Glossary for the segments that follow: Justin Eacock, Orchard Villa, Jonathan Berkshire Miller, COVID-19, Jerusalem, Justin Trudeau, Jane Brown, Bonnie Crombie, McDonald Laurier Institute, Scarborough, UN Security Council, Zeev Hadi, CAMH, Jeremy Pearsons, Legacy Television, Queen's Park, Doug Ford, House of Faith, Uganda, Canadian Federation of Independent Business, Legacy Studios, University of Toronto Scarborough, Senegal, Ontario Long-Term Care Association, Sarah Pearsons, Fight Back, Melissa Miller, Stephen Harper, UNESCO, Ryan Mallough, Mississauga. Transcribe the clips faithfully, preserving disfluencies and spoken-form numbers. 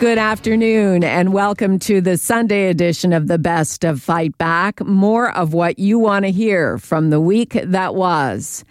Good afternoon and welcome to the Sunday edition of the Best of Fight Back. More of what you want to hear from the week that was.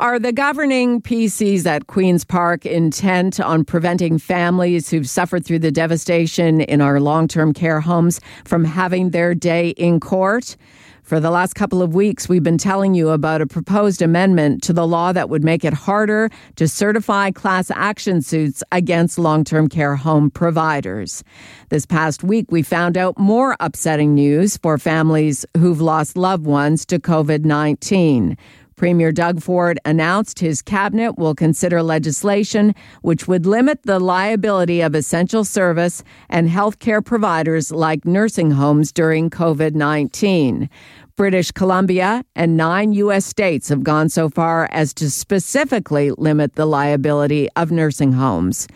Are the governing P Cs at Queen's Park intent on preventing families who've suffered through the devastation in our long-term care homes from having their day in court? For the last couple of weeks, we've been telling you about a proposed amendment to the law that would make it harder to certify class action suits against long-term care home providers. This past week, we found out more upsetting news for families who've lost loved ones to covid nineteen. Premier Doug Ford announced his cabinet will consider legislation which would limit the liability of essential service and health care providers like nursing homes during covid nineteen. British Columbia and nine U S states have gone so far as to specifically limit the liability of nursing homes.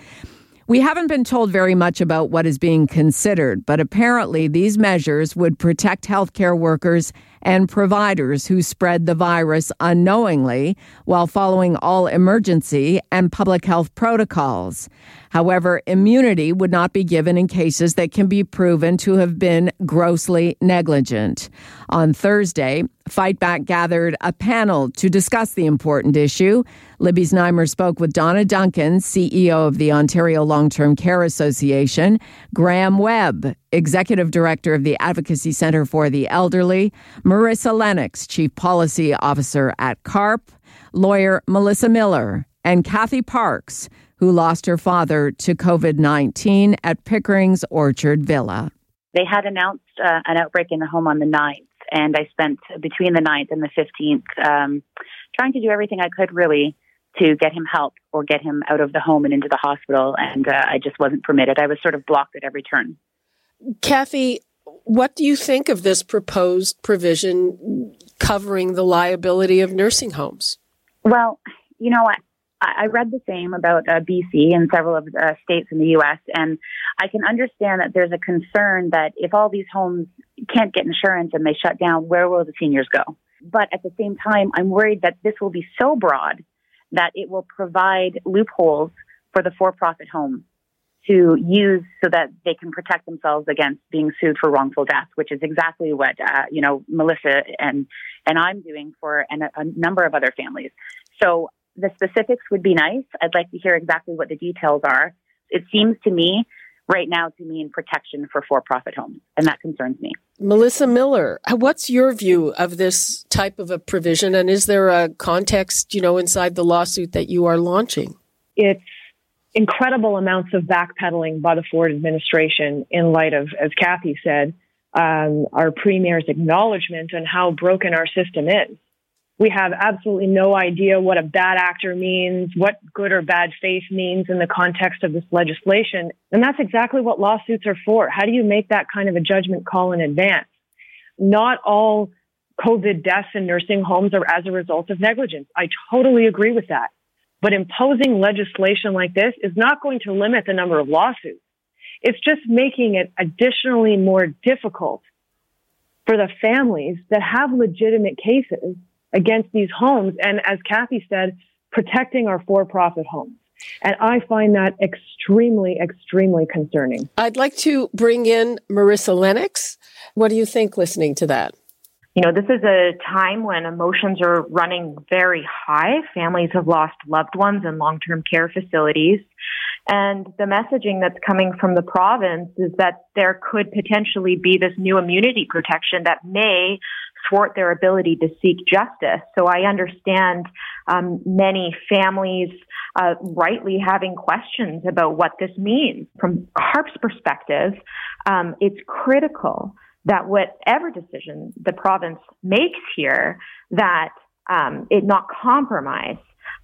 We haven't been told very much about what is being considered, but apparently these measures would protect healthcare workers and providers who spread the virus unknowingly while following all emergency and public health protocols. However, immunity would not be given in cases that can be proven to have been grossly negligent. On Thursday, Fight Back gathered a panel to discuss the important issue. Libby Znaimer spoke with Donna Duncan, C E O of the Ontario Long-Term Care Association, Graham Webb, Executive Director of the Advocacy Centre for the Elderly, Marissa Lennox, Chief Policy Officer at CARP, lawyer Melissa Miller, and Kathy Parks, who lost her father to covid nineteen at Pickering's Orchard Villa. They had announced uh, an outbreak in the home on the ninth, and I spent between the ninth and the fifteenth um, trying to do everything I could, really, to get him help or get him out of the home and into the hospital, and uh, I just wasn't permitted. I was sort of blocked at every turn. Kathy, what do you think of this proposed provision covering the liability of nursing homes? Well, you know, I, I read the same about uh, B C and several of the uh, states in the U S, and I can understand that there's a concern that if all these homes can't get insurance and they shut down, where will the seniors go? But at the same time, I'm worried that this will be so broad that it will provide loopholes for the for-profit homes to use so that they can protect themselves against being sued for wrongful death, which is exactly what, uh, you know, Melissa and, and I'm doing for an, a number of other families. So the specifics would be nice. I'd like to hear exactly what the details are. It seems to me right now to mean protection for for-profit homes, and that concerns me. Melissa Miller, what's your view of this type of a provision, and is there a context, you know, inside the lawsuit that you are launching? It's incredible amounts of backpedaling by the Ford administration in light of, as Kathy said, um, our premier's acknowledgement on how broken our system is. We have absolutely no idea what a bad actor means, what good or bad faith means in the context of this legislation. And that's exactly what lawsuits are for. How do you make that kind of a judgment call in advance? Not all COVID deaths in nursing homes are as a result of negligence. I totally agree with that. But imposing legislation like this is not going to limit the number of lawsuits. It's just making it additionally more difficult for the families that have legitimate cases against these homes. And as Kathy said, protecting our for-profit homes. And I find that extremely, extremely concerning. I'd like to bring in Marissa Lennox. What do you think listening to that? You know, this is a time when emotions are running very high. Families have lost loved ones in long-term care facilities. And the messaging that's coming from the province is that there could potentially be this new immunity protection that may thwart their ability to seek justice. So I understand um, many families uh, rightly having questions about what this means. From CARP's perspective, um, it's critical that whatever decision the province makes here, that um, it not compromise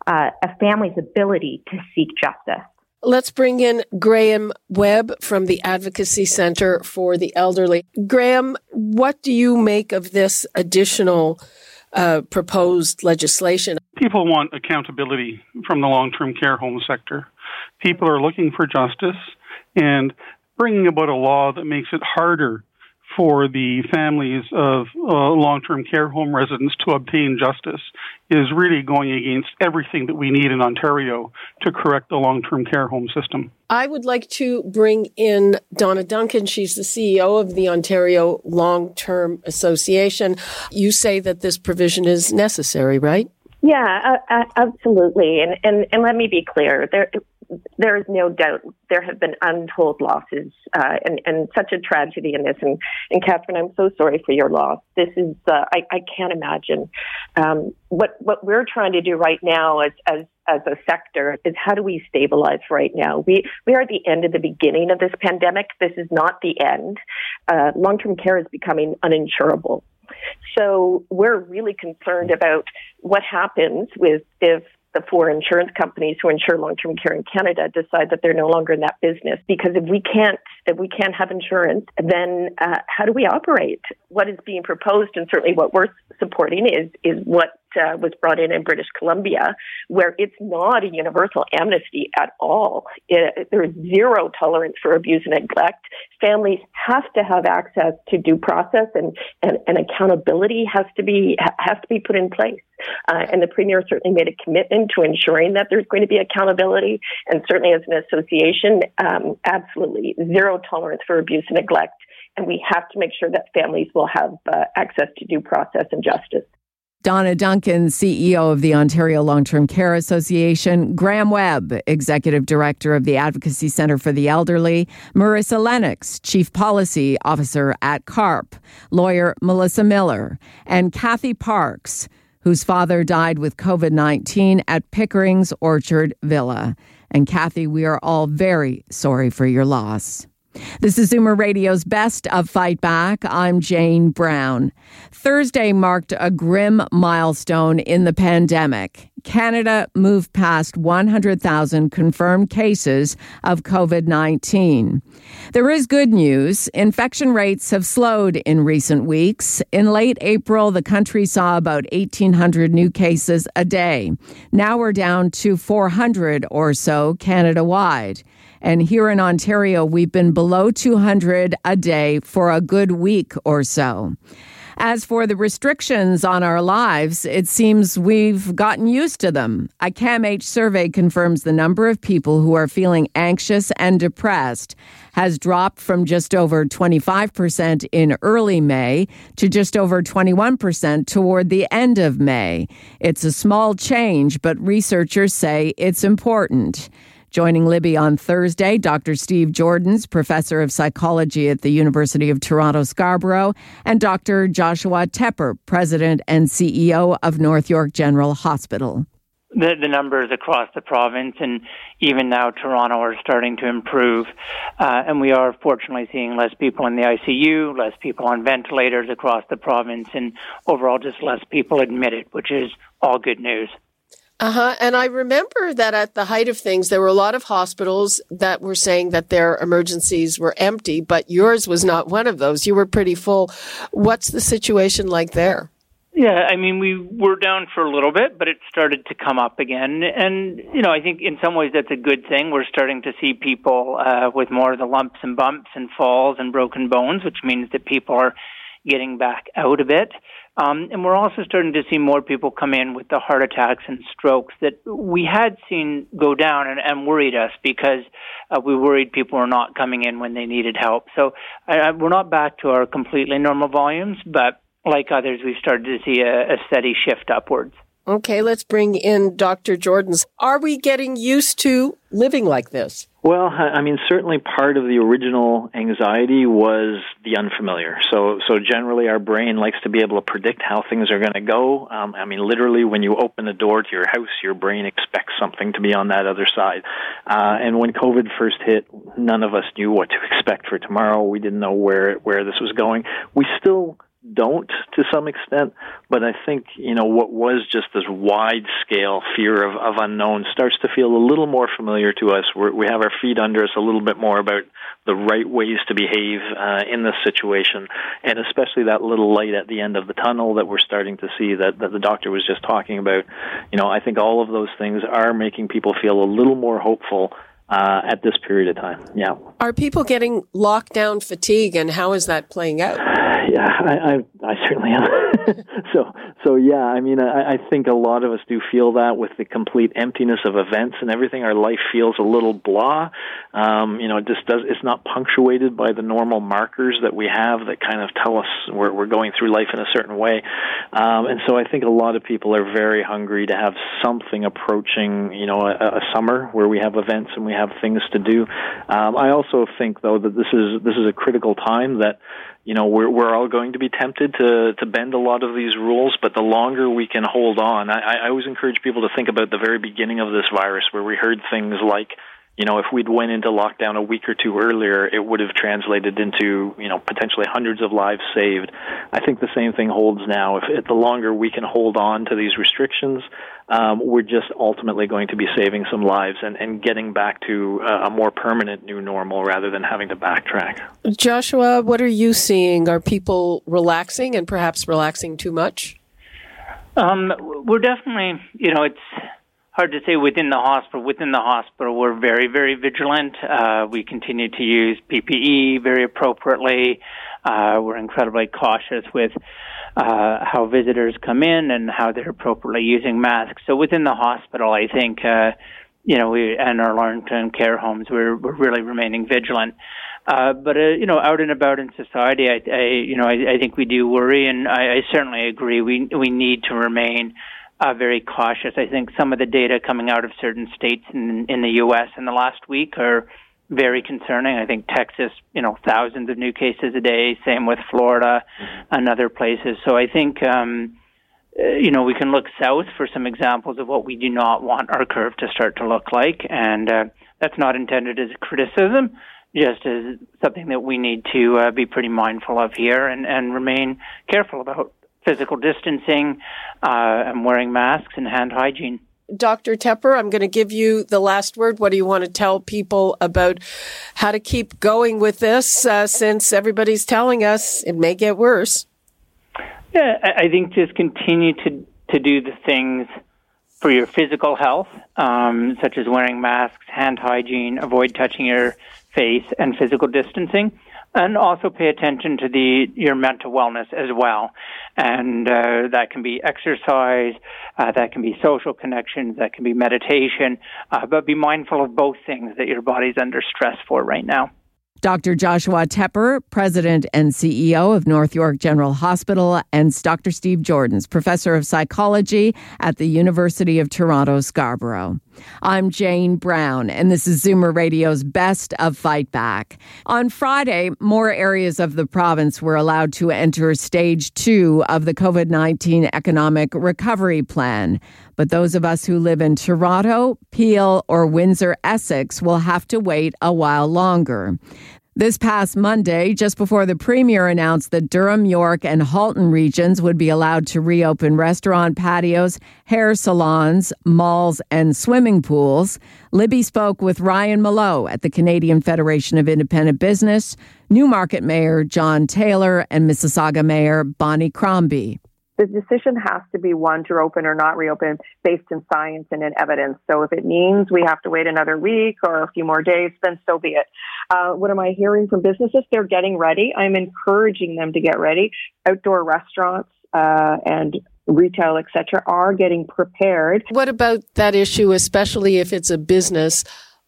uh, a family's ability to seek justice. Let's bring in Graham Webb from the Advocacy Centre for the Elderly. Graham, what do you make of this additional uh, proposed legislation? People want accountability from the long-term care home sector. People are looking for justice, and bringing about a law that makes it harder for the families of uh, long-term care home residents to obtain justice is really going against everything that we need in Ontario to correct the long-term care home system. I would like to bring in Donna Duncan. She's the C E O of the Ontario Long-Term Association. You say that this provision is necessary, right? Yeah, uh, absolutely. And, and and let me be clear. There there is no doubt there have been untold losses uh, and, and such a tragedy in this. And, and Catherine, I'm so sorry for your loss. This is, uh, I, I can't imagine. Um, what what we're trying to do right now as, as as a sector is how do we stabilize right now? We we are at the end of the beginning of this pandemic. This is not the end. Uh, long-term care is becoming uninsurable. So we're really concerned about what happens with if the four insurance companies who insure long-term care in Canada decide that they're no longer in that business. Because if we can't, if we can't have insurance, then uh, how do we operate? What is being proposed, and certainly what we're supporting, is is what uh, was brought in in British Columbia, where it's not a universal amnesty at all. It, there is zero tolerance for abuse and neglect. Families have to have access to due process, and and, and accountability has to be has to be put in place. Uh, and the Premier certainly made a commitment to ensuring that there's going to be accountability, and certainly as an association, um, absolutely zero tolerance for abuse and neglect, and we have to make sure that families will have uh, access to due process and justice. Donna Duncan, C E O of the Ontario Long-Term Care Association, Graham Webb, Executive Director of the Advocacy Centre for the Elderly, Marissa Lennox, Chief Policy Officer at CARP, lawyer Melissa Miller, and Kathy Parks, whose father died with covid nineteen at Pickering's Orchard Villa. And Kathy, we are all very sorry for your loss. This is Zoomer Radio's Best of Fight Back. I'm Jane Brown. Thursday marked a grim milestone in the pandemic. Canada moved past one hundred thousand confirmed cases of covid nineteen. There is good news. Infection rates have slowed in recent weeks. In late April, the country saw about eighteen hundred new cases a day. Now we're down to four hundred or so Canada-wide. And here in Ontario, we've been below two hundred a day for a good week or so. As for the restrictions on our lives, it seems we've gotten used to them. A CAMH survey confirms the number of people who are feeling anxious and depressed has dropped from just over twenty-five percent in early May to just over twenty-one percent toward the end of May. It's a small change, but researchers say it's important. Joining Libby on Thursday, Doctor Steve Joordens, Professor of Psychology at the University of Toronto Scarborough, and Doctor Joshua Tepper, President and C E O of North York General Hospital. The, the numbers across the province and even now Toronto are starting to improve. Uh, and we are fortunately seeing less people in the I C U, less people on ventilators across the province, and overall just less people admitted, which is all good news. Uh-huh. And I remember that at the height of things, there were a lot of hospitals that were saying that their emergencies were empty, but yours was not one of those. You were pretty full. What's the situation like there? Yeah, I mean, we were down for a little bit, but it started to come up again. And, you know, I think in some ways that's a good thing. We're starting to see people uh, with more of the lumps and bumps and falls and broken bones, which means that people are getting back out a bit. Um, and we're also starting to see more people come in with the heart attacks and strokes that we had seen go down and, and worried us because uh, we worried people were not coming in when they needed help. So uh, we're not back to our completely normal volumes, but like others, we've started to see a, a steady shift upwards. Okay, let's bring in Doctor Joordens. Are we getting used to living like this? Well, I mean, certainly part of the original anxiety was the unfamiliar. So, so generally our brain likes to be able to predict how things are going to go. Um, I mean, literally when you open the door to your house, your brain expects something to be on that other side. Uh, and when COVID first hit, none of us knew what to expect for tomorrow. We didn't know where, where this was going. We still don't to some extent, but I think, you know, what was just this wide-scale fear of, of unknown starts to feel a little more familiar to us. We're, we have our feet under us a little bit more about the right ways to behave uh, in this situation, and especially that little light at the end of the tunnel that we're starting to see that, that the doctor was just talking about. You know, I think all of those things are making people feel a little more hopeful Uh, at this period of time, yeah. Are people getting lockdown fatigue, and how is that playing out? Yeah, I, I, I certainly am. so, so yeah, I mean, I, I think a lot of us do feel that with the complete emptiness of events and everything. Our life feels a little blah. Um, you know, it just does. It's not punctuated by the normal markers that we have that kind of tell us we're, we're going through life in a certain way. Um, and so, I think a lot of people are very hungry to have something approaching, you know, a, a summer where we have events and we have things to do. Um, I also think, though, that this is this is a critical time that, you know, we're we're all going to be tempted to to bend a lot of these rules, but the longer we can hold on, I, I always encourage people to think about the very beginning of this virus, where we heard things like, you know, if we'd went into lockdown a week or two earlier, it would have translated into, you know, potentially hundreds of lives saved. I think the same thing holds now. If, if the longer we can hold on to these restrictions, um, we're just ultimately going to be saving some lives and, and getting back to a, a more permanent new normal rather than having to backtrack. Joshua, what are you seeing? Are people relaxing and perhaps relaxing too much? Um, we're definitely, you know, it's hard to say within the hospital. Within the hospital, we're very, very vigilant. Uh, we continue to use P P E very appropriately. Uh, we're incredibly cautious with uh, how visitors come in and how they're appropriately using masks. So within the hospital, I think, uh, you know, we and our long-term care homes, we're, we're really remaining vigilant. Uh, but, uh, you know, out and about in society, I, I you know, I, I think we do worry, and I, I certainly agree. We, we need to remain Uh, very cautious. I think some of the data coming out of certain states in, in the U S in the last week are very concerning. I think Texas, you know, thousands of new cases a day, same with Florida mm-hmm. and other places. So I think, um, uh, you know, we can look south for some examples of what we do not want our curve to start to look like. And uh, that's not intended as a criticism, just as something that we need to uh, be pretty mindful of here and, and remain careful about. Physical distancing, uh, and wearing masks and hand hygiene. Doctor Tepper, I'm going to give you the last word. What do you want to tell people about how to keep going with this, uh, since everybody's telling us it may get worse? Yeah, I think just continue to, to do the things for your physical health, um, such as wearing masks, hand hygiene, avoid touching your face, and physical distancing. And also pay attention to the your mental wellness as well. And uh, that can be exercise, uh, that can be social connections, that can be meditation, uh, but be mindful of both things that your body's under stress for right now. Doctor Joshua Tepper, President and C E O of North York General Hospital, and Doctor Steve Joordens, Professor of Psychology at the University of Toronto Scarborough. I'm Jane Brown, and this is Zoomer Radio's Best of Fight Back. On Friday, more areas of the province were allowed to enter stage two of the COVID nineteen economic recovery plan. But those of us who live in Toronto, Peel, or Windsor-Essex will have to wait a while longer. This past Monday, just before the Premier announced that Durham, York, and Halton regions would be allowed to reopen restaurant patios, hair salons, malls, and swimming pools, Libby spoke with Ryan Mallough at the Canadian Federation of Independent Business, Newmarket Mayor John Taylor, and Mississauga Mayor Bonnie Crombie. The decision has to be one to open or not reopen based in science and in evidence. So if it means we have to wait another week or a few more days, then so be it. Uh, what am I hearing from businesses? They're getting ready. I'm encouraging them to get ready. Outdoor restaurants uh, and retail, et cetera, are getting prepared. What about that issue, especially if it's a business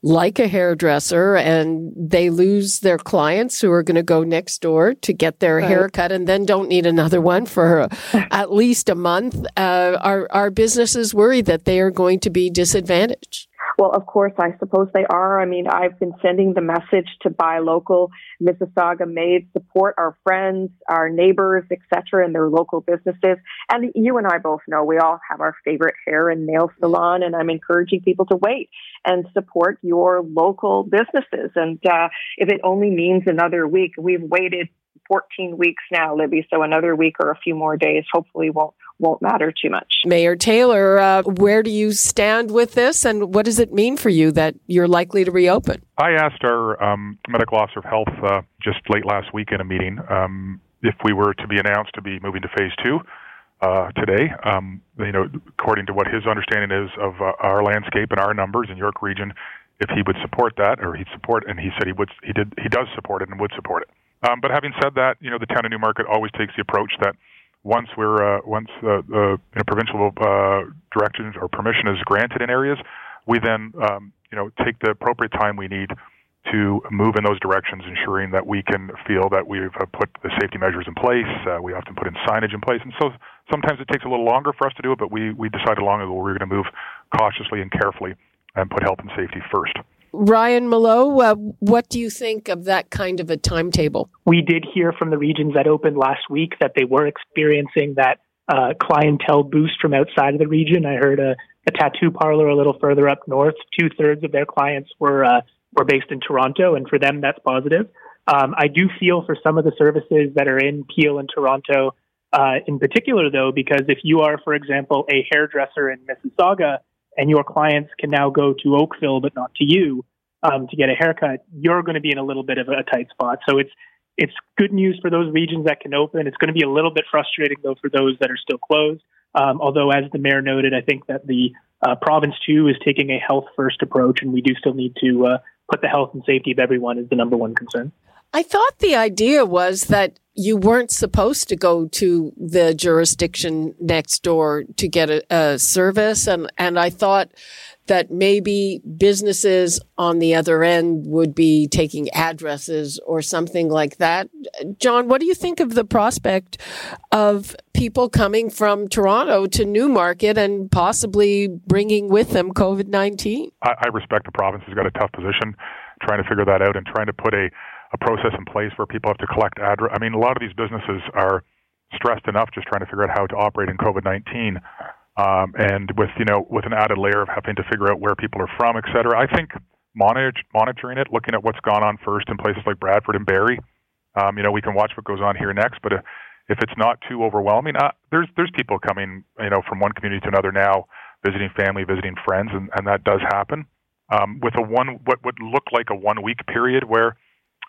like a hairdresser and they lose their clients who are going to go next door to get their right. haircut and then don't need another one for at least a month? Uh, are, are businesses worried that they are going to be disadvantaged? Well, of course, I suppose they are. I mean, I've been sending the message to buy local, Mississauga made, support our friends, our neighbors, et cetera, and their local businesses. And you and I both know we all have our favorite hair and nail salon, and I'm encouraging people to wait and support your local businesses. And uh, if it only means another week, we've waited fourteen weeks now, Libby, so another week or a few more days hopefully won't won't matter too much. Mayor Taylor, uh, where do you stand with this, and what does it mean for you that you're likely to reopen? I asked our um, medical officer of health uh, just late last week in a meeting um, if we were to be announced to be moving to phase two uh, today. Um, you know, according to what his understanding is of uh, our landscape and our numbers in York Region, if he would support that, or he'd support, and he said he would, he did, he does support it and would support it. Um, but having said that, you know, the town of Newmarket always takes the approach that once we're, uh, once the uh, uh, you know, provincial uh, directions or permission is granted in areas, we then, um, you know, take the appropriate time we need to move in those directions, ensuring that we can feel that we've put the safety measures in place. Uh, we often put in signage in place. And so sometimes it takes a little longer for us to do it, but we, we decided long ago we were going to move cautiously and carefully and put health and safety first. Ryan Mallough, uh, what do you think of that kind of a timetable? We did hear from the regions that opened last week that they were experiencing that uh, clientele boost from outside of the region. I heard a, a tattoo parlor a little further up north, two-thirds of their clients were uh, were based in Toronto, and for them, that's positive. Um, I do feel for some of the services that are in Peel and Toronto uh, in particular, though, because if you are, for example, a hairdresser in Mississauga, and your clients can now go to Oakville, but not to you, um, to get a haircut, you're going to be in a little bit of a tight spot. So it's it's good news for those regions that can open. It's going to be a little bit frustrating, though, for those that are still closed. Um, although, as the mayor noted, I think that the uh, province, too, is taking a health-first approach, and we do still need to uh, put the health and safety of everyone as the number one concern. I thought the idea was that you weren't supposed to go to the jurisdiction next door to get a, a service. And, and I thought that maybe businesses on the other end would be taking addresses or something like that. John, what do you think of the prospect of people coming from Toronto to Newmarket and possibly bringing with them COVID nineteen? I, I respect the province has got a tough position trying to figure that out and trying to put a a process in place where people have to collect address. I mean, a lot of these businesses are stressed enough just trying to figure out how to operate in COVID nineteen, um, and with you know with an added layer of having to figure out where people are from, et cetera. I think monitor, monitoring it, looking at what's gone on first in places like Bradford and Barrie, um, you know, we can watch what goes on here next. But if, if it's not too overwhelming, uh, there's there's people coming, you know, from one community to another now, visiting family, visiting friends, and, and that does happen. Um, with a one what would look like a one week period where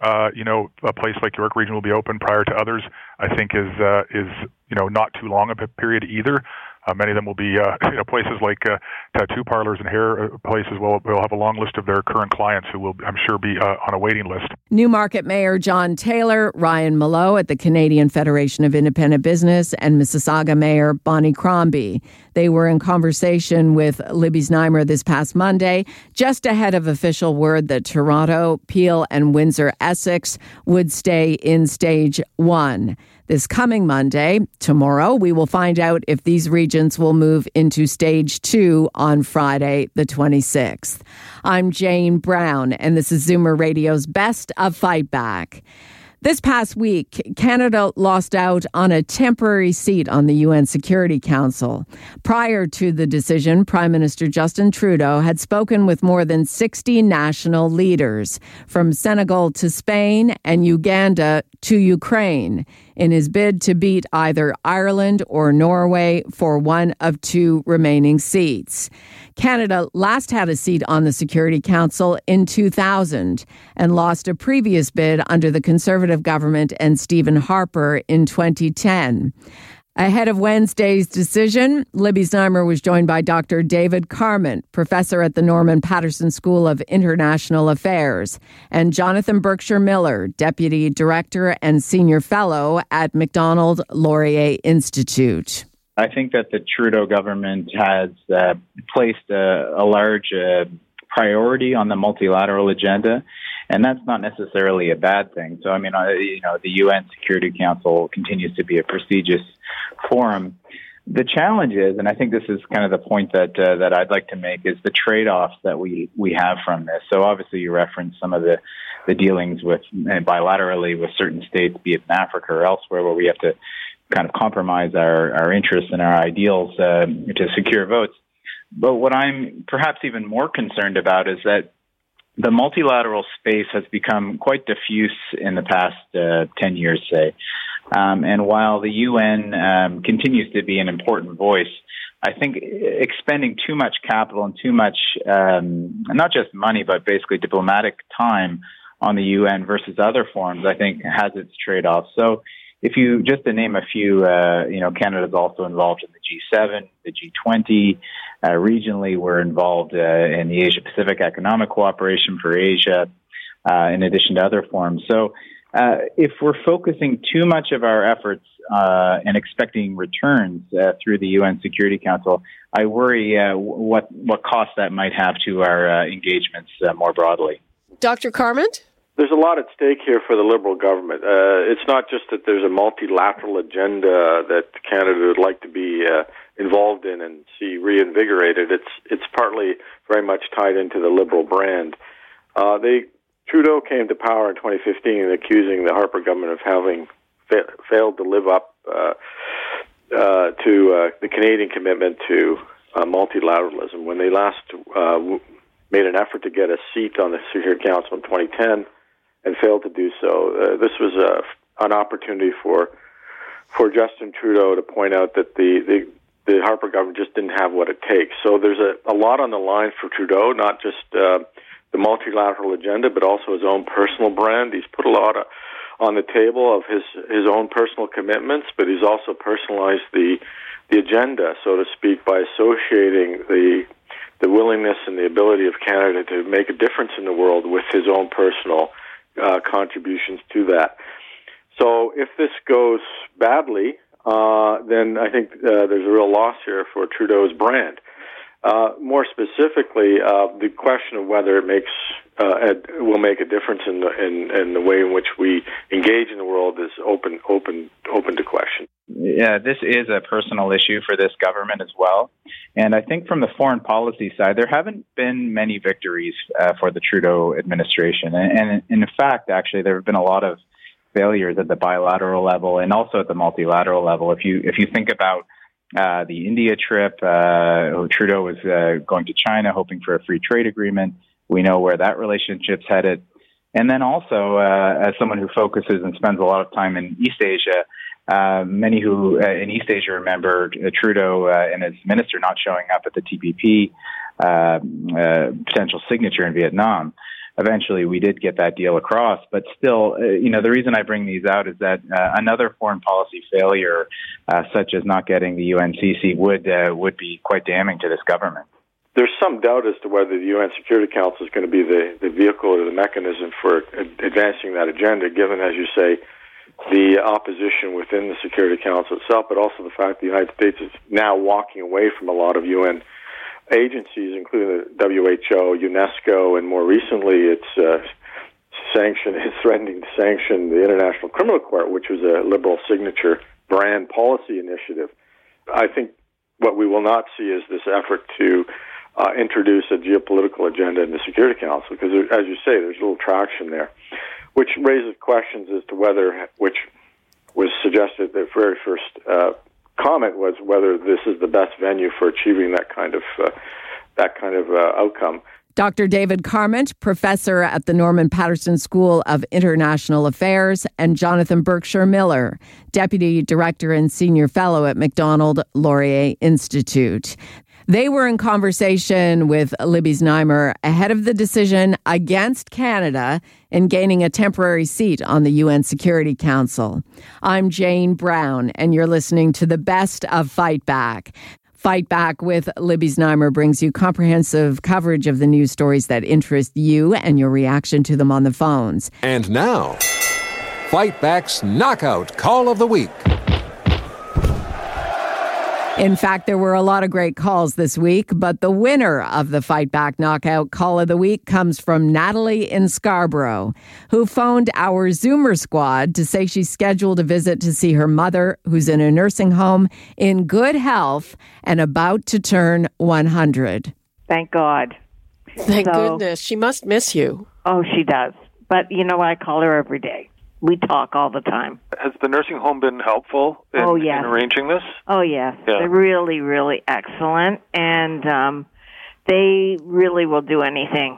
Uh, you know, a place like York Region will be open prior to others, I think is, uh, is you know, not too long of a period either. Uh, many of them will be, uh, you know, places like uh, tattoo parlors and hair places will, will have a long list of their current clients who will, I'm sure, be uh, on a waiting list. Newmarket Mayor John Taylor, Ryan Mallough at the Canadian Federation of Independent Business, and Mississauga Mayor Bonnie Crombie. They were in conversation with Libby Znaimer this past Monday, just ahead of official word that Toronto, Peel, and Windsor-Essex would stay in stage one. This coming Monday, tomorrow, we will find out if these regions will move into stage two on Friday, the twenty-sixth. I'm Jane Brown, and this is Zoomer Radio's Best of Fight Back. This past week, Canada lost out on a temporary seat on the U N Security Council. Prior to the decision, Prime Minister Justin Trudeau had spoken with more than sixty national leaders, from Senegal to Spain and Uganda to Ukraine, in his bid to beat either Ireland or Norway for one of two remaining seats. Canada last had a seat on the Security Council in two thousand and lost a previous bid under the Conservative government and Stephen Harper in twenty ten. Ahead of Wednesday's decision, Libby Znaimer was joined by Doctor David Carment, professor at the Norman Patterson School of International Affairs, and Jonathan Berkshire Miller, deputy director and senior fellow at McDonald Laurier Institute. I think that the Trudeau government has uh, placed a, a large uh, priority on the multilateral agenda, and that's not necessarily a bad thing. So, I mean, I, you know, the U N Security Council continues to be a prestigious forum. The challenge is, and I think this is kind of the point that uh, that I'd like to make, is the trade-offs that we, we have from this. So, obviously, you referenced some of the, the dealings with uh, bilaterally with certain states, be it in Africa or elsewhere, where we have to kind of compromise our, our interests and our ideals uh, to secure votes. But what I'm perhaps even more concerned about is that the multilateral space has become quite diffuse in the past uh, ten years, say. Um, and while the U N um, continues to be an important voice, I think expending too much capital and too much, um, not just money, but basically diplomatic time on the U N versus other forums, I think has its trade-offs. So if you, just to name a few, uh, you know, Canada's also involved in the G seven, the G twenty. Uh, regionally, we're involved uh, in the Asia-Pacific Economic Cooperation for Asia, uh, in addition to other forums. So uh, if we're focusing too much of our efforts Uh, and expecting returns uh, through the U N Security Council, I worry uh, what what cost that might have to our uh, engagements uh, more broadly. Doctor Carment? There's a lot at stake here for the Liberal government. Uh, it's not just that there's a multilateral agenda that Canada would like to be uh, involved in and see reinvigorated. It's it's partly very much tied into the Liberal brand. Uh, they Trudeau came to power in twenty fifteen, accusing the Harper government of having failed to live up uh, uh, to uh, the Canadian commitment to uh, multilateralism. When they last uh, made an effort to get a seat on the Security Council in twenty ten and failed to do so, uh, this was a, an opportunity for for Justin Trudeau to point out that the, the, the Harper government just didn't have what it takes. So there's a, a lot on the line for Trudeau, not just uh, the multilateral agenda, but also his own personal brand. He's put a lot of on the table of his his own personal commitments, but he's also personalized the the agenda, so to speak, by associating the the willingness and the ability of Canada to make a difference in the world with his own personal uh, contributions to that. So if this goes badly, uh, then I think uh, there's a real loss here for Trudeau's brand. Uh, more specifically, uh, the question of whether it makes uh, it will make a difference in the, in, in the way in which we engage in the world is open, open, open to question. Yeah, this is a personal issue for this government as well, and I think from the foreign policy side, there haven't been many victories uh, for the Trudeau administration, and, and in fact, actually, there have been a lot of failures at the bilateral level and also at the multilateral level. If you if you think about Uh, the India trip, uh, Trudeau was uh, going to China hoping for a free trade agreement. We know where that relationship's headed. And then also, uh, as someone who focuses and spends a lot of time in East Asia, uh, many who uh, in East Asia remember uh, Trudeau uh, and his minister not showing up at the T P P uh, uh, potential signature in Vietnam. Eventually, we did get that deal across, but still, uh, you know, the reason I bring these out is that uh, another foreign policy failure, uh, such as not getting the U N C C, would uh, would be quite damning to this government. There's some doubt as to whether the U N Security Council is going to be the, the vehicle or the mechanism for advancing that agenda, given, as you say, the opposition within the Security Council itself, but also the fact that the United States is now walking away from a lot of U N agencies, including the W H O, UNESCO, and more recently, it's uh, sanctioned, is threatening to sanction the International Criminal Court, which was a Liberal signature brand policy initiative. I think what we will not see is this effort to uh, introduce a geopolitical agenda in the Security Council, because, as you say, there's little traction there, which raises questions as to whether, which was suggested at the very first uh, comment was whether this is the best venue for achieving that kind of uh, that kind of uh, outcome. Doctor David Carment, professor at the Norman Patterson School of International Affairs, and Jonathan Berkshire Miller, deputy director and senior fellow at McDonald Laurier Institute. They were in conversation with Libby Znaimer ahead of the decision against Canada in gaining a temporary seat on the U N Security Council. I'm Jane Brown, and you're listening to the best of Fight Back. Fight Back with Libby Znaimer brings you comprehensive coverage of the news stories that interest you and your reaction to them on the phones. And now, Fight Back's Knockout Call of the Week. In fact, there were a lot of great calls this week, but the winner of the Fight Back Knockout Call of the Week comes from Natalie in Scarborough, who phoned our Zoomer squad to say she's scheduled a visit to see her mother, who's in a nursing home, in good health and about to turn one hundred. Thank God. Thank so, goodness. She must miss you. Oh, she does. But, you know, I call her every day. We talk all the time. Has the nursing home been helpful in, oh, yes. in arranging this? Oh, yes. Yeah. They're really, really excellent. And um, they really will do anything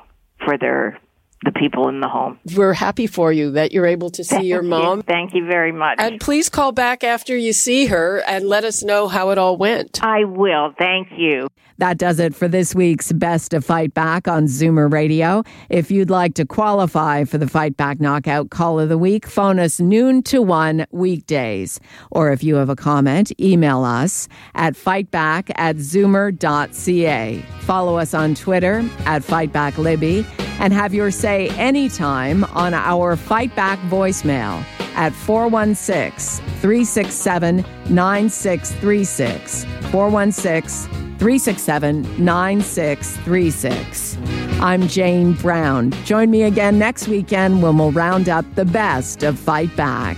for their the people in the home. We're happy for you that you're able to see Thank your mom. You. Thank you very much. And please call back after you see her and let us know how it all went. I will. Thank you. That does it for this week's Best of Fight Back on Zoomer Radio. If you'd like to qualify for the Fight Back Knockout Call of the Week, phone us noon to one weekdays. Or if you have a comment, email us at fightback at zoomer.ca. Follow us on Twitter at FightBackLibby and have your say anytime on our Fight Back voicemail at four one six, three six seven, nine six three six. four one six, three six seven, nine six three six. I'm Jane Brown. Join me again next weekend when we'll round up the best of Fight Back.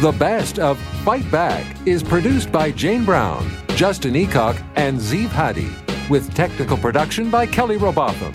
The Best of Fight Back is produced by Jane Brown, Justin Eacock, and Zeev Hadi, with technical production by Kelly Robotham.